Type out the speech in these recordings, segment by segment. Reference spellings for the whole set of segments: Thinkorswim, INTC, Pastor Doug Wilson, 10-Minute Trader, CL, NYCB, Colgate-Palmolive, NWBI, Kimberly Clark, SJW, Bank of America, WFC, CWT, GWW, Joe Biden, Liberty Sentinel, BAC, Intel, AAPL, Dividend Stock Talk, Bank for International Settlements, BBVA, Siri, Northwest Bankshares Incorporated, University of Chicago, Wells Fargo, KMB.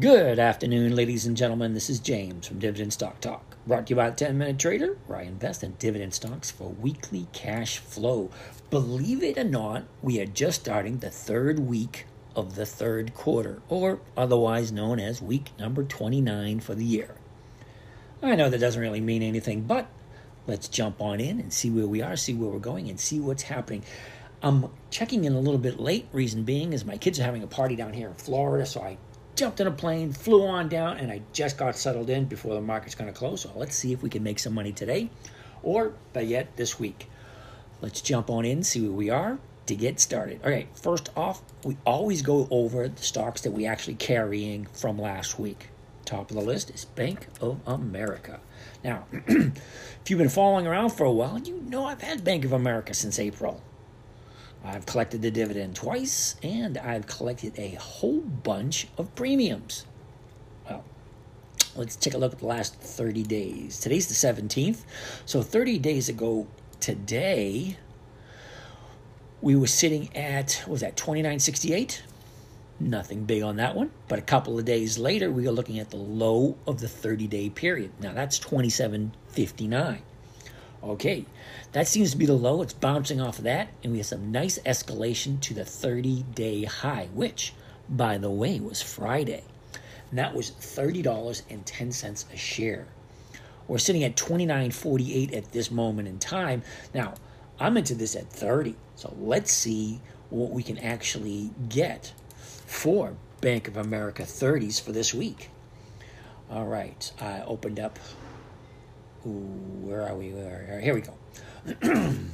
Good afternoon, ladies and gentlemen. This is James from Dividend Stock Talk, brought to you by the 10-Minute Trader, where I invest in dividend stocks for weekly cash flow. Believe it or not, we are just starting the third week of the third quarter, or otherwise known as week number 29 for the year. I know that doesn't really mean anything, but let's jump on in and see where we are, see where we're going, and see what's happening. I'm checking in a little bit late, reason being is my kids are having a party down here in Florida, so I jumped in a plane, flew on down, and I just got settled in before the market's going to close. So let's see if we can make some money today, or better yet, this week. Let's jump on in, see where we are to get started. All right, first off, we always go over the stocks that we actually carrying from last week. Top of the list is Bank of America. Now, if you've been following around for a while, you know I've had Bank of America since April. I've collected the dividend twice, and I've collected a whole bunch of premiums. Well, let's take a look at the last 30 days. Today's the 17th, so 30 days ago today, we were sitting at, what was that, 29.68? Nothing big on that one, but a couple of days later, we are looking at the low of the 30-day period. Now, that's 27.59. Okay, that seems to be the low. It's bouncing off of that, and we have some nice escalation to the 30-day high, which, by the way, was Friday. And that was $30.10 a share. We're sitting at $29.48 at this moment in time. Now, I'm into this at 30, so let's see what we can actually get for Bank of America 30s for this week. All right, I opened up. Ooh, where are we? Here we go. The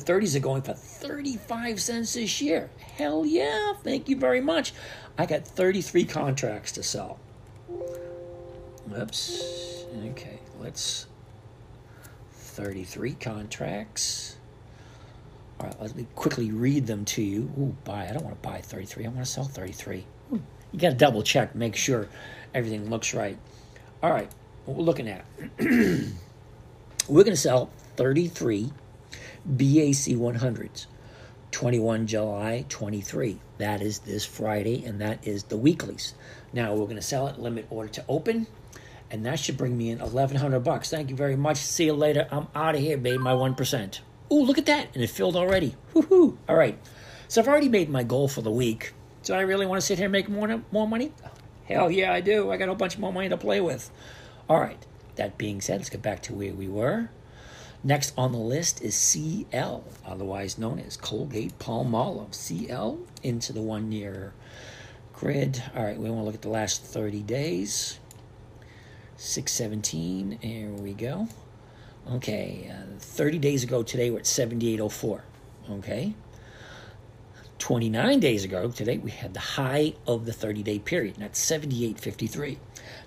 30s are going for 35 cents a share. Hell yeah, thank you very much. I got 33 contracts to sell. Oops. Okay, let's... 33 contracts. All right, let me quickly read them to you. Ooh, buy. I don't want to buy 33. I want to sell 33. Ooh, you got to double check, make sure everything looks right. All right, what we're looking at... We're going to sell 33 BAC 100s, 21 July 23. That is this Friday, and that is the weeklies. Now we're going to sell it, limit order to open, and that should bring me in $1,100. Thank you very much. See you later. I'm out of here, babe. My 1%. Ooh, look at that. And it filled already. Woohoo. All right. So I've already made my goal for the week. Do I really want to sit here and make more money? Hell yeah, I do. I got a whole bunch more money to play with. All right. That being said, let's get back to where we were. Next on the list is CL, otherwise known as Colgate-Palmolive. CL into the one-year grid. All right, we want to look at the last 30 days. 617, here we go. Okay, 30 days ago today, we're at 78.04. Okay. 29 days ago today, we had the high of the 30-day period, and that's 78.53.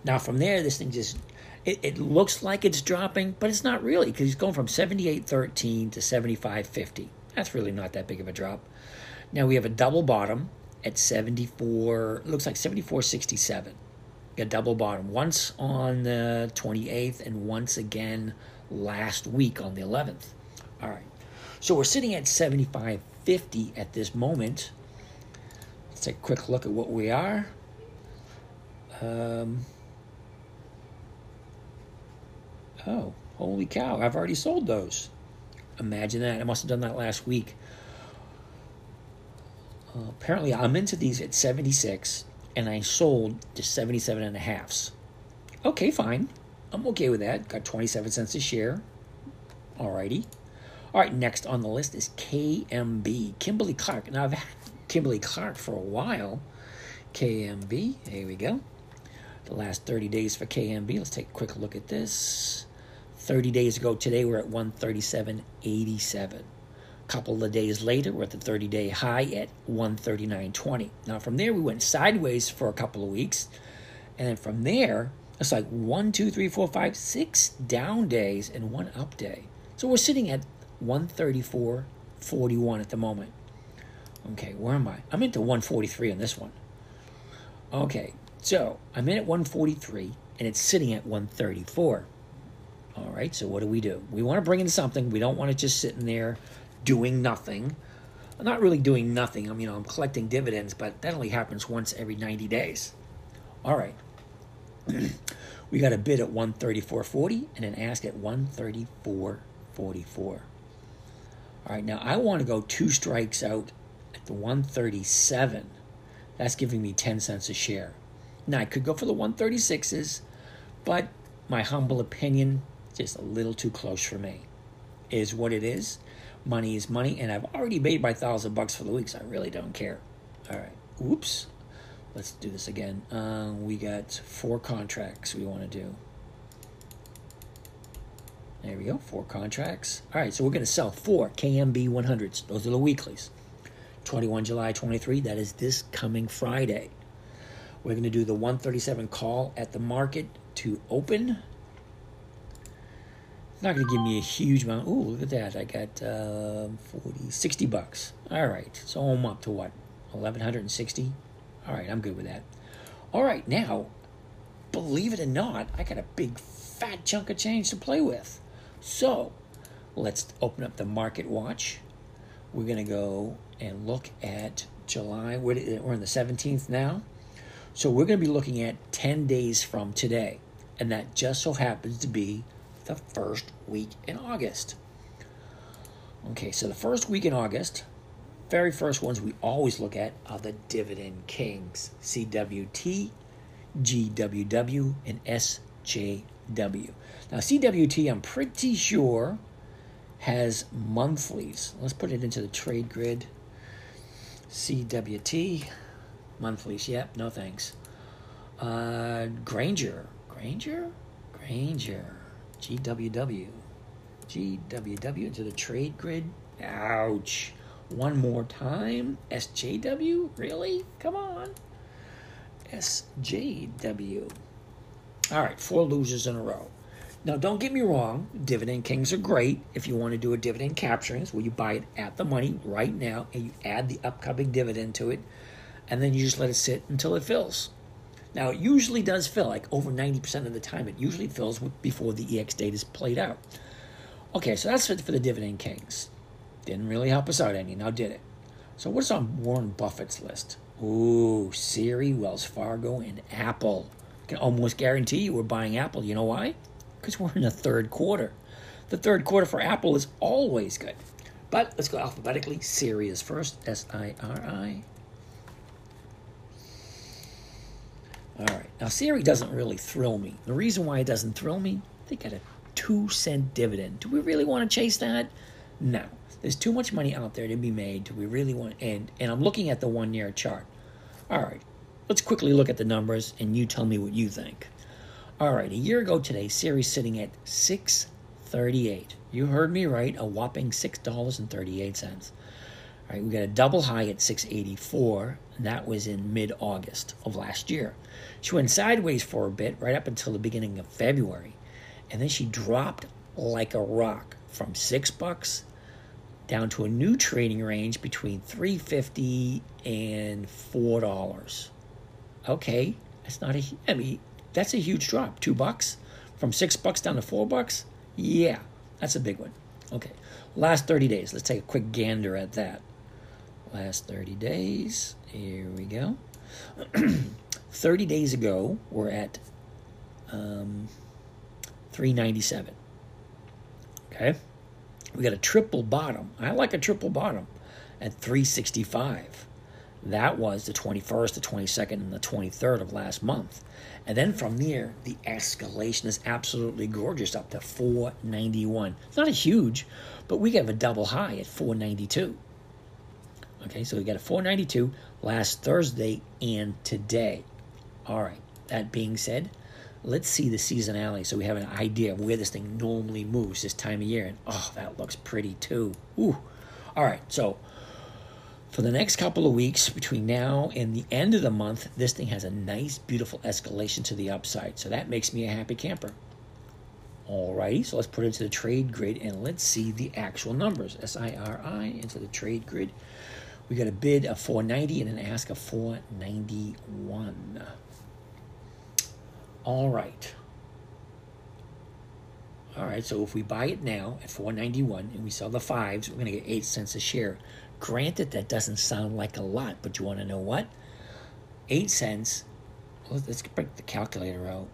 Now, from there, this thing just... It looks like it's dropping, but it's not really, because it's going from 78.13 to 75.50. That's really not that big of a drop. Now we have a double bottom at 74, looks like 74.67. A double bottom once on the 28th and once again last week on the 11th. All right. So we're sitting at 75.50 at this moment. Let's take a quick look at what we are. Oh, holy cow, I've already sold those. Imagine that. I must have done that last week. Apparently, I'm into these at 76, and I sold to 77 and a halves. Okay, fine. I'm okay with that. Got 27 cents a share. Alrighty. All right, next on the list is KMB, Kimberly Clark. Now, I've had Kimberly Clark for a while. KMB, here we go. The last 30 days for KMB. Let's take a quick look at this. 30 days ago today, we're at 137.87. A couple of days later, we're at the 30-day high at 139.20. Now, from there, we went sideways for a couple of weeks. And then from there, it's like 6 down days and one up day. So we're sitting at 134.41 at the moment. Okay, where am I? I'm into 143 on this one. Okay, so I'm in at 143, and it's sitting at 134. All right, so what do? We want to bring in something. We don't want to just sit in there doing nothing. I'm not really doing nothing. I'm collecting dividends, but that only happens once every 90 days. All right. We got a bid at 134.40 and an ask at 134.44. All right, now I want to go two strikes out at the 137. That's giving me 10 cents a share. Now I could go for the 136s, but my humble opinion, just a little too close for me. It is what it is. Money is money, and I've already made my $1,000 for the week, so I really don't care. All right, whoops. Let's do this again. We got four contracts we want to do. There we go, four contracts. All right, so we're going to sell four KMB 100s. Those are the weeklies. 21 July 23, that is this coming Friday. We're going to do the 137 call at the market to open. It's not going to give me a huge amount. Ooh, look at that. I got 60 bucks. All right, so I'm up to what? 1,160. All right, I'm good with that. All right, now, believe it or not, I got a big fat chunk of change to play with. So let's open up the market watch. We're going to go and look at July. We're on the 17th now. So we're going to be looking at 10 days from today. And that just so happens to be the first week in August. Okay, so the first week in August, very first ones we always look at are the dividend kings, CWT, GWW, and SJW. Now, CWT, I'm pretty sure, has monthlies. Let's put it into the trade grid. CWT, monthlies, yep, no thanks. Granger, GWW into the trade grid. Ouch. One more time. SJW? Really? Come on. SJW. All right, four losers in a row. Now, don't get me wrong. Dividend kings are great if you want to do a dividend capturing. It's where you buy it at the money right now, and you add the upcoming dividend to it, and then you just let it sit until it fills. Now, it usually does fill. Like, over 90% of the time, it usually fills before the EX date is played out. Okay, so that's for the dividend kings. Didn't really help us out any, now did it? So what's on Warren Buffett's list? Ooh, Siri, Wells Fargo, and Apple. I can almost guarantee you we're buying Apple. You know why? Because we're in the third quarter. The third quarter for Apple is always good. But let's go alphabetically. Siri is first, S-I-R-I. All right, now Siri doesn't really thrill me. The reason why it doesn't thrill me, they got a 2 cent dividend. Do we really want to chase that? No. There's too much money out there to be made. Do we really want? And I'm looking at the one-year chart. All right, let's quickly look at the numbers, and you tell me what you think. All right, a year ago today, Siri's sitting at $6.38. You heard me right, a whopping $6.38. All right, we got a double high at $6.84, and that was in mid-August of last year. She went sideways for a bit, right up until the beginning of February, and then she dropped like a rock from $6 down to a new trading range between $3.50 and $4. Okay, that's not a, I mean, that's a huge drop, $2 from $6 down to $4. Yeah, that's a big one. Okay, last 30 days, let's take a quick gander at that. Last 30 days, here we go. 30 days ago, we're at $3.97, okay? We got a triple bottom. I like a triple bottom at $3.65. That was the 21st, the 22nd, and the 23rd of last month. And then from there, the escalation is absolutely gorgeous up to $4.91. It's not a huge, but we have a double high at $4.92. Okay, so we got a $4.92 last Thursday and today. All right, that being said, let's see the seasonality so we have an idea of where this thing normally moves this time of year. And, oh, that looks pretty, too. Ooh. All right, so for the next couple of weeks, between now and the end of the month, this thing has a nice, beautiful escalation to the upside. So that makes me a happy camper. All righty, so let's put it into the trade grid, and let's see the actual numbers. SIRI into the trade grid. We got a bid of $4.90 and an ask of $4.91. All right, so if we buy it now at $4.91 and we sell the fives, we're going to get 8 cents a share. Granted, that doesn't sound like a lot, but you want to know what? 8 cents Let's break the calculator out.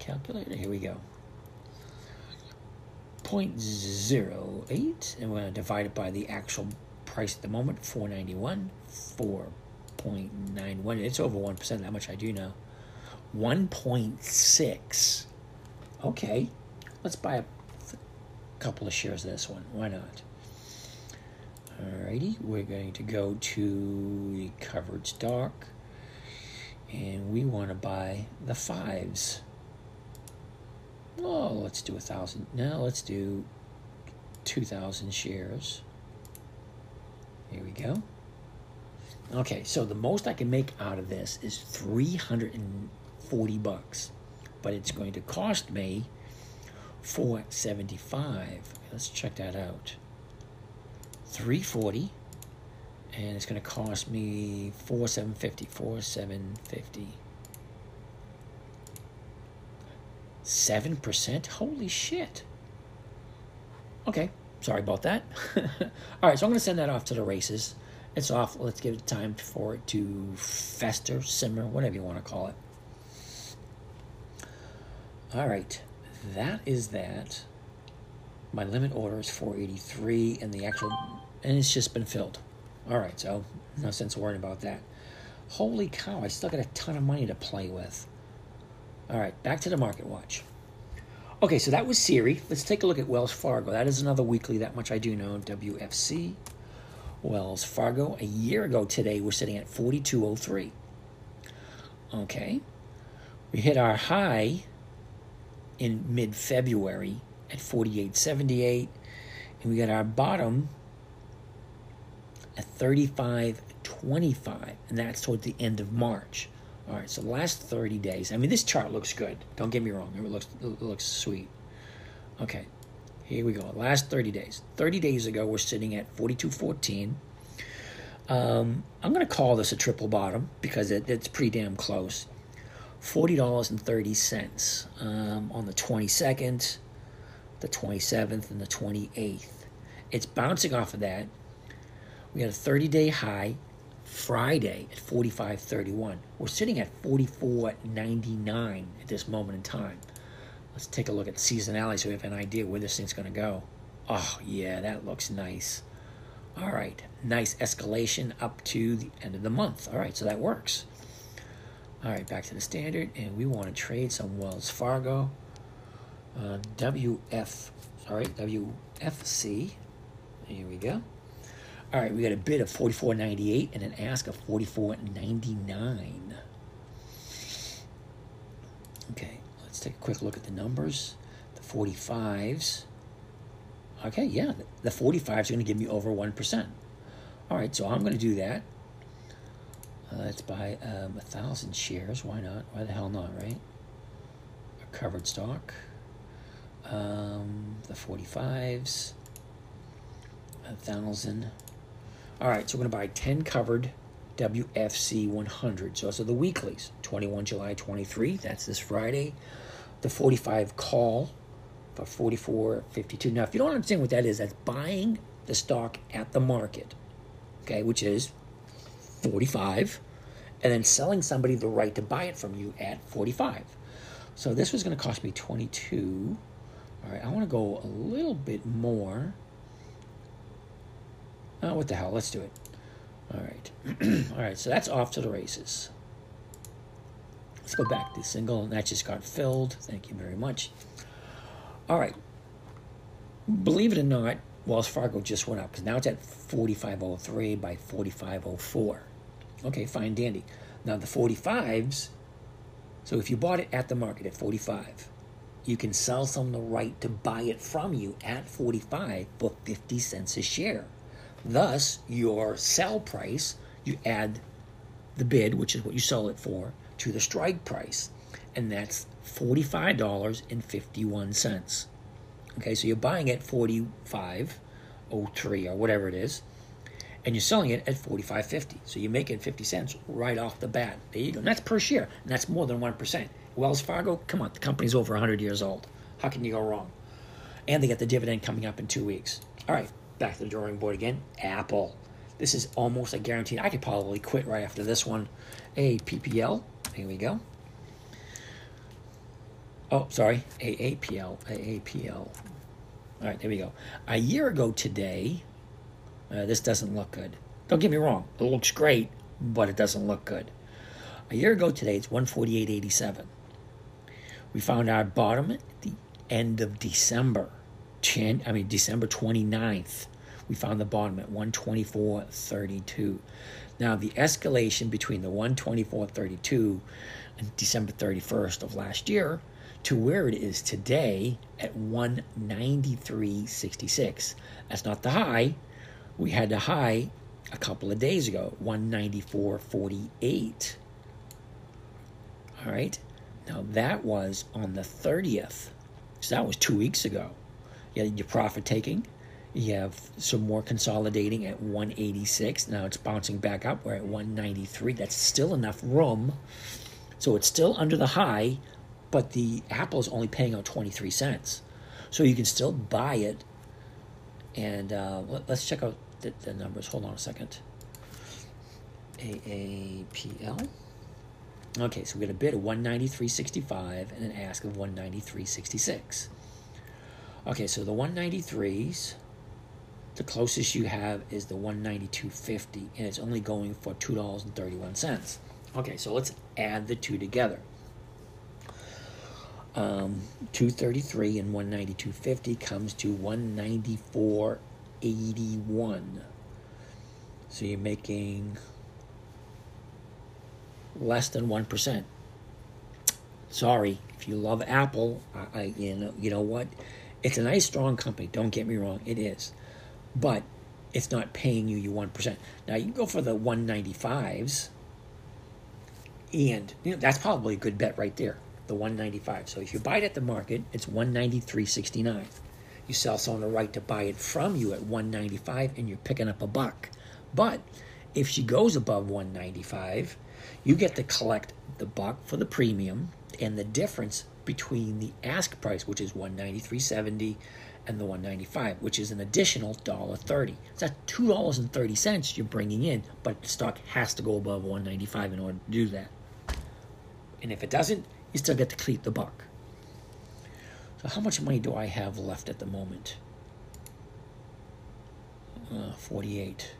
Calculator, here we go. 0.08, and we're going to divide it by the actual price at the moment, 491, 4.91. It's over 1%, how much I do know. 1.6. Okay, let's buy a couple of shares of this one. Why not? Alrighty, we're going to go to the covered stock, and we want to buy the fives. Oh, let's do 1,000. Now let's do 2,000 shares. Here we go. Okay, so the most I can make out of this is $340, but it's going to cost me $475. Let's check that out. $340, and it's going to cost me $4,750. $4,750. 7%? Holy shit. Okay, sorry about that. All right, so I'm going to send that off to the races. It's off. Let's give it time for it to fester, simmer, whatever you want to call it. All right, that is that. My limit order is 483, and the actual, and it's just been filled. All right, so no sense worrying about that. Holy cow, I still got a ton of money to play with. All right, back to the market watch. Okay, so that was Siri. Let's take a look at Wells Fargo. That is another weekly, that much I do know. WFC, Wells Fargo. A year ago today, we're sitting at 42.03. Okay. We hit our high in mid-February at 48.78, and we got our bottom at 35.25, and that's towards the end of March. All right, so the last 30 days. I mean, this chart looks good. Don't get me wrong. It looks sweet. Okay, here we go. Last 30 days. 30 days ago, we're sitting at 42.14. I'm going to call this a triple bottom because it's pretty damn close. $40.30 on the 22nd, the 27th, and the 28th. It's bouncing off of that. We had a 30-day high Friday at 45.31. We're sitting at 44.99 at this moment in time. Let's take a look at seasonality so we have an idea where this thing's going to go. Oh, yeah, that looks nice. All right, nice escalation up to the end of the month. All right, so that works. All right, back to the standard, and we want to trade some Wells Fargo. WFC. Here we go. All right, we got a bid of $44.98 and an ask of $44.99. Okay, let's take a quick look at the numbers. The 45s. Okay, yeah, the 45s are going to give me over 1%. All right, so I'm going to do that. Let's buy 1,000 shares. Why not? Why the hell not, right? A covered stock. The 45s. 1,000. All right, so we're going to buy 10 covered WFC 100. So those are the weeklies. 21 July 23, that's this Friday. The 45 call for 44.52. Now, if you don't understand what that is, that's buying the stock at the market, okay, which is 45, and then selling somebody the right to buy it from you at 45. So this was going to cost me 22. All right, I want to go a little bit more. Oh, what the hell? Let's do it. All right. All right, so that's off to the races. Let's go back to single, and that just got filled. Thank you very much. All right. Believe it or not, Wells Fargo just went up because now it's at 45.03 by 45.04. Okay, fine, dandy. Now the 45s, so if you bought it at the market at 45, you can sell someone the right to buy it from you at 45 for 50 cents a share. Thus, your sell price, you add the bid, which is what you sell it for, to the strike price. And that's $45.51. Okay, so you're buying at 45.03 or whatever it is, and you're selling it at 45.50. So you're making 50 cents right off the bat. There you go. And that's per share, and that's more than 1%. Wells Fargo, come on, the company's over 100 years old. How can you go wrong? And they got the dividend coming up in 2 weeks. All right. Back to the drawing board again. Apple. This is almost a guarantee. I could probably quit right after this one. AAPL. Here we go. Oh, sorry. AAPL. All right, there we go. A year ago today, this doesn't look good. Don't get me wrong. It looks great, but it doesn't look good. A year ago today, it's 148.87. We found our bottom at the end of December. December 29th. We found the bottom at 124.32. Now, the escalation between the 124.32 and December 31st of last year to where it is today at 193.66. That's not the high. We had the high a couple of days ago, 194.48. All right. Now, that was on the 30th. So that was 2 weeks ago. You had your profit taking. You have some more consolidating at 186. Now it's bouncing back up. We're at 193. That's still enough room. So it's still under the high, but the Apple's only paying out 23 cents. So you can still buy it. And let's check out the numbers. Hold on a second. AAPL. Okay, so we got a bid of 193.65 and an ask of 193.66. Okay, so the 193s, the closest you have is the 192.50, and it's only going for $2.31. Okay, so let's add the two together. 233 and 192.50 comes to 194.81. So you're making less than 1%. Sorry, if you love Apple, you know what? It's a nice, strong company. Don't get me wrong. It is. But it's not paying you your 1%. Now, you can go for the 195s. And that's probably a good bet right there, the 195. So if you buy it at the market, it's 193.69. You sell someone the right to buy it from you at 195, and you're picking up $1. But if she goes above 195, you get to collect the $1 for the premium and the difference between the ask price, which is 193.70, and the 195, which is an additional $1.30. It's at $2.30 you're bringing in, but the stock has to go above 195 in order to do that. And if it doesn't, you still get to keep the $1. So how much money do I have left at the moment? 48.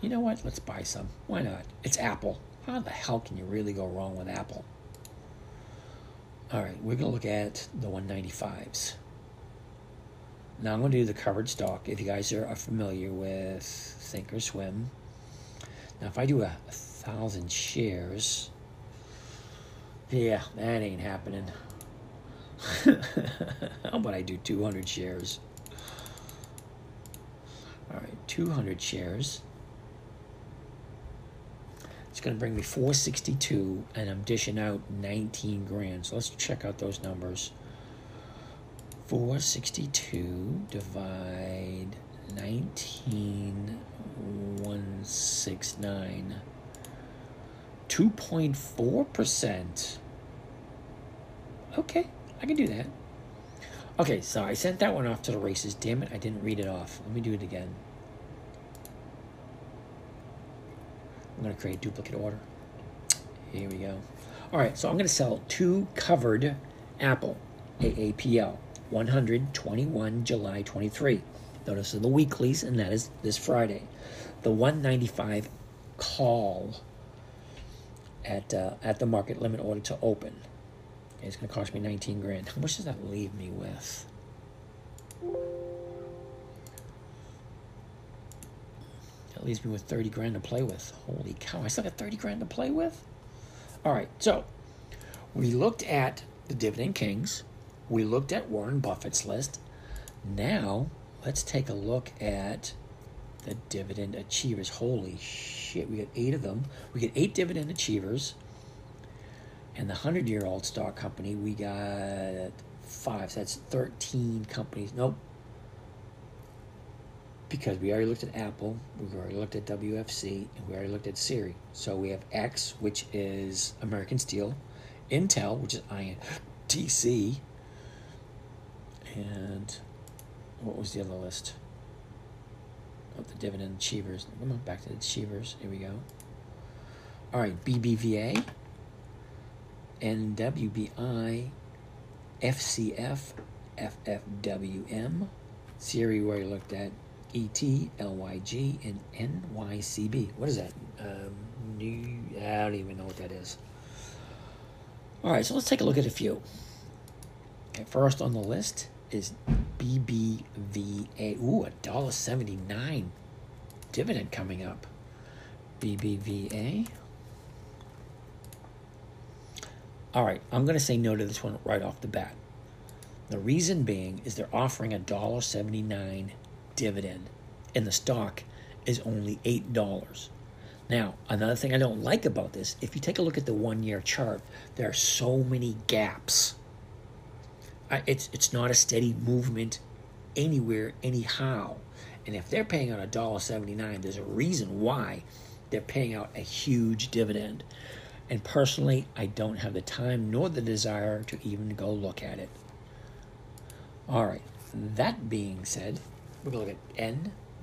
You know what? Let's buy some. Why not? It's Apple. How the hell can you really go wrong with Apple? All right, we're going to look at the 195s. Now I'm going to do the covered stock if you guys are familiar with Thinkorswim. Now if I do 1,000 shares, yeah, that ain't happening. How about I do 200 shares? All right, 200 shares. It's going to bring me 462, and I'm dishing out 19 grand. So let's check out those numbers. 462 divide 19,169. 2.4%. Okay, I can do that. Okay, so I sent that one off to the races. Damn it, I didn't read it off. Let me do it again. I'm going to create a duplicate order. Here we go. All right, so I'm going to sell two covered Apple, AAPL. 121 July 23. Notice the weeklies, and that is this Friday. The 195 call at the market limit order to open. Okay, it's going to cost me 19 grand. How much does that leave me with? That leaves me with 30 grand to play with. Holy cow, I still got 30 grand to play with? All right, so we looked at the Dividend Kings. We looked at Warren Buffett's list. Now, let's take a look at the Dividend Achievers. Holy shit, we got 8 of them. We got 8 Dividend Achievers. And the 100-year-old stock company, we got 5. So that's 13 companies. Nope. Because we already looked at Apple, we already looked at WFC, and we already looked at Siri. So we have X, which is American Steel, Intel, which is INTC, and what was the other list? of the dividend achievers. Come on, back to the achievers. Here we go. All right, BBVA, NWBI, FCF, FFWM, CRE we already looked at, ET, LYG, and NYCB. What is that? I don't even know what that is. All right, so let's take a look at a few. Okay, first on the list is BBVA. Ooh, $1.79 dividend coming up. BBVA. All right, I'm going to say no to this one right off the bat. The reason being is they're offering a $1.79 dividend, and the stock is only $8. Now, another thing I don't like about this, if you take a look at the one-year chart, there are so many gaps. It's not a steady movement anywhere, anyhow. And if they're paying out a $1.79, there's a reason why they're paying out a huge dividend. And personally, I don't have the time nor the desire to even go look at it. All right, that being said, we're going to look at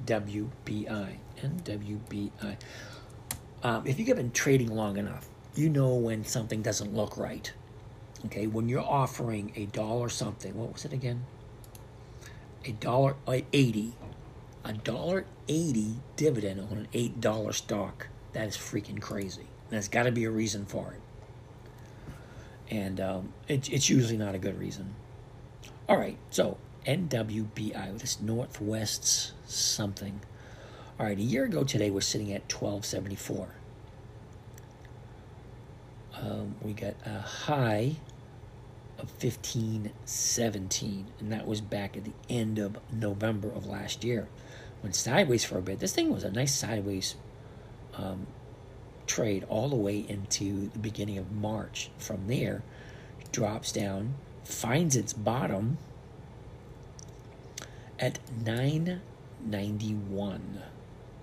NWBI. NWBI. If you've been trading long enough, you know when something doesn't look right. Okay, when you're offering a dollar something, what was it again? $1.80. $1.80 dividend on an $8 stock. That is freaking crazy. There's got to be a reason for it. And it's usually not a good reason. All right, so NWBI, this Northwest's something. All right, a year ago today, we're sitting at $12.74. We got a high of $15.17, and that was back at the end of November of last year. Went sideways for a bit. This thing was a nice sideways trade all the way into the beginning of March. From there, it drops down, finds its bottom at $9.91.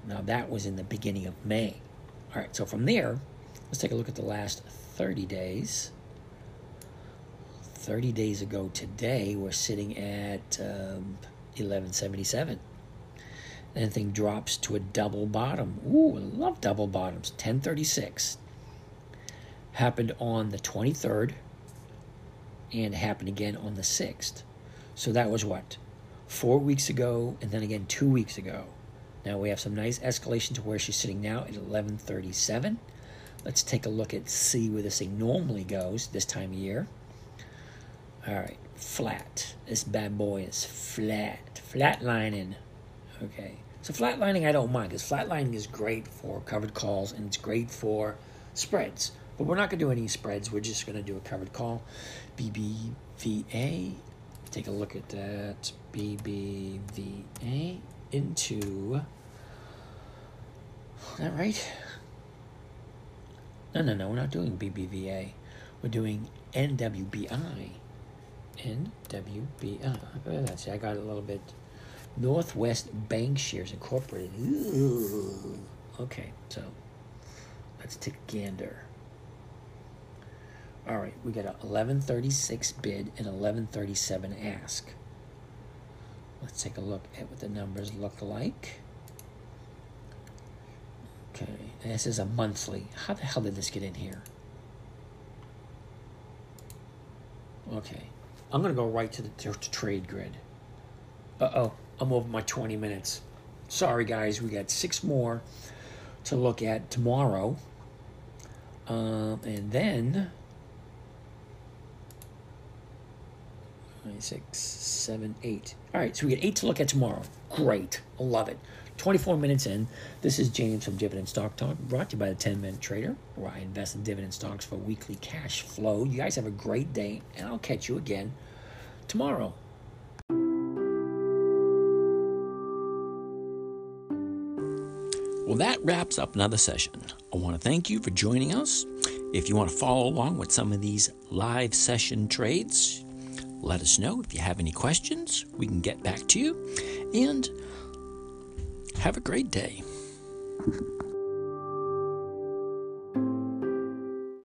Now, that was in the beginning of May. All right, so from there, let's take a look at the last 30 days. 30 days ago today, we're sitting at $11.77. And the thing drops to a double bottom. Ooh, I love double bottoms. $10.36. Happened on the 23rd and happened again on the 6th. So that was what? 4 weeks ago and then again 2 weeks ago. Now we have some nice escalation to where she's sitting now at $11.37. Let's take a look at see where this thing normally goes this time of year. All right, flat. This bad boy is flat. Flatlining. Okay. So flatlining I don't mind because flatlining is great for covered calls and it's great for spreads. But we're not going to do any spreads. We're just going to do a covered call. BBVA. Take a look at that. BBVA into... Is that right? No, we're not doing BBVA. We're doing NWBI. NWBI. Let's see, I got it a little bit. Northwest Bankshares Incorporated. Ooh. Okay, so let's take a gander. All right, we got a 1136 bid and 1137 ask. Let's take a look at what the numbers look like. Okay, this is a monthly. How the hell did this get in here? Okay, I'm going to go right to the trade grid. Uh-oh, I'm over my 20 minutes. Sorry, guys, we got 6 more to look at tomorrow. And then... 6, 7, 8. All right, so we get 8 to look at tomorrow. Great. I love it. 24 minutes in. This is James from Dividend Stock Talk, brought to you by the 10-Minute Trader, where I invest in dividend stocks for weekly cash flow. You guys have a great day, and I'll catch you again tomorrow. Well, that wraps up another session. I want to thank you for joining us. If you want to follow along with some of these live session trades, let us know if you have any questions. We can get back to you. And have a great day.